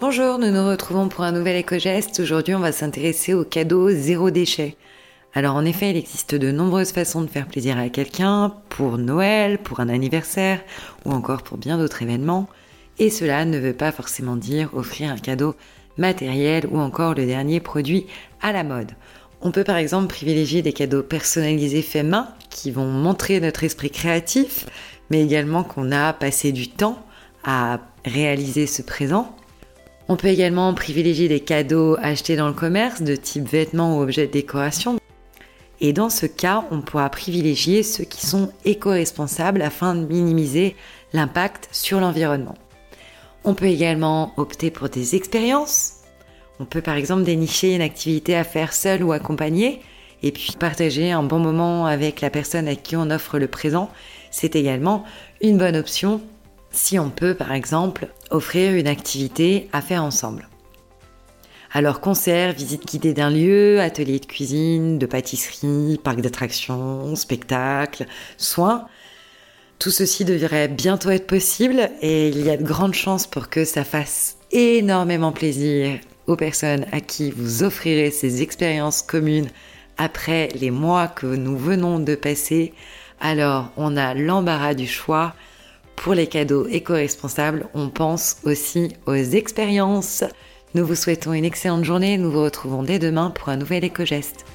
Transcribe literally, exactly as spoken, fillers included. Bonjour, nous nous retrouvons pour un nouvel éco-geste. Aujourd'hui, on va s'intéresser aux cadeaux zéro déchet. Alors en effet, il existe de nombreuses façons de faire plaisir à quelqu'un, pour Noël, pour un anniversaire, ou encore pour bien d'autres événements. Et cela ne veut pas forcément dire offrir un cadeau matériel ou encore le dernier produit à la mode. On peut par exemple privilégier des cadeaux personnalisés faits main, qui vont montrer notre esprit créatif, mais également qu'on a passé du temps à réaliser ce présent. On peut également privilégier des cadeaux achetés dans le commerce, de type vêtements ou objets de décoration. Et dans ce cas, on pourra privilégier ceux qui sont éco-responsables afin de minimiser l'impact sur l'environnement. On peut également opter pour des expériences. On peut par exemple dénicher une activité à faire seule ou accompagnée et puis partager un bon moment avec la personne à qui on offre le présent. C'est également une bonne option si on peut par exemple offrir une activité à faire ensemble. Alors concerts, visite guidée d'un lieu, atelier de cuisine, de pâtisserie, parc d'attractions, spectacles, soins. Tout ceci devrait bientôt être possible et il y a de grandes chances pour que ça fasse énormément plaisir aux personnes à qui vous offrirez ces expériences communes après les mois que nous venons de passer. Alors, on a l'embarras du choix. Pour les cadeaux éco-responsables, on pense aussi aux expériences. Nous vous souhaitons une excellente journée. Nous vous retrouvons dès demain pour un nouvel éco-geste.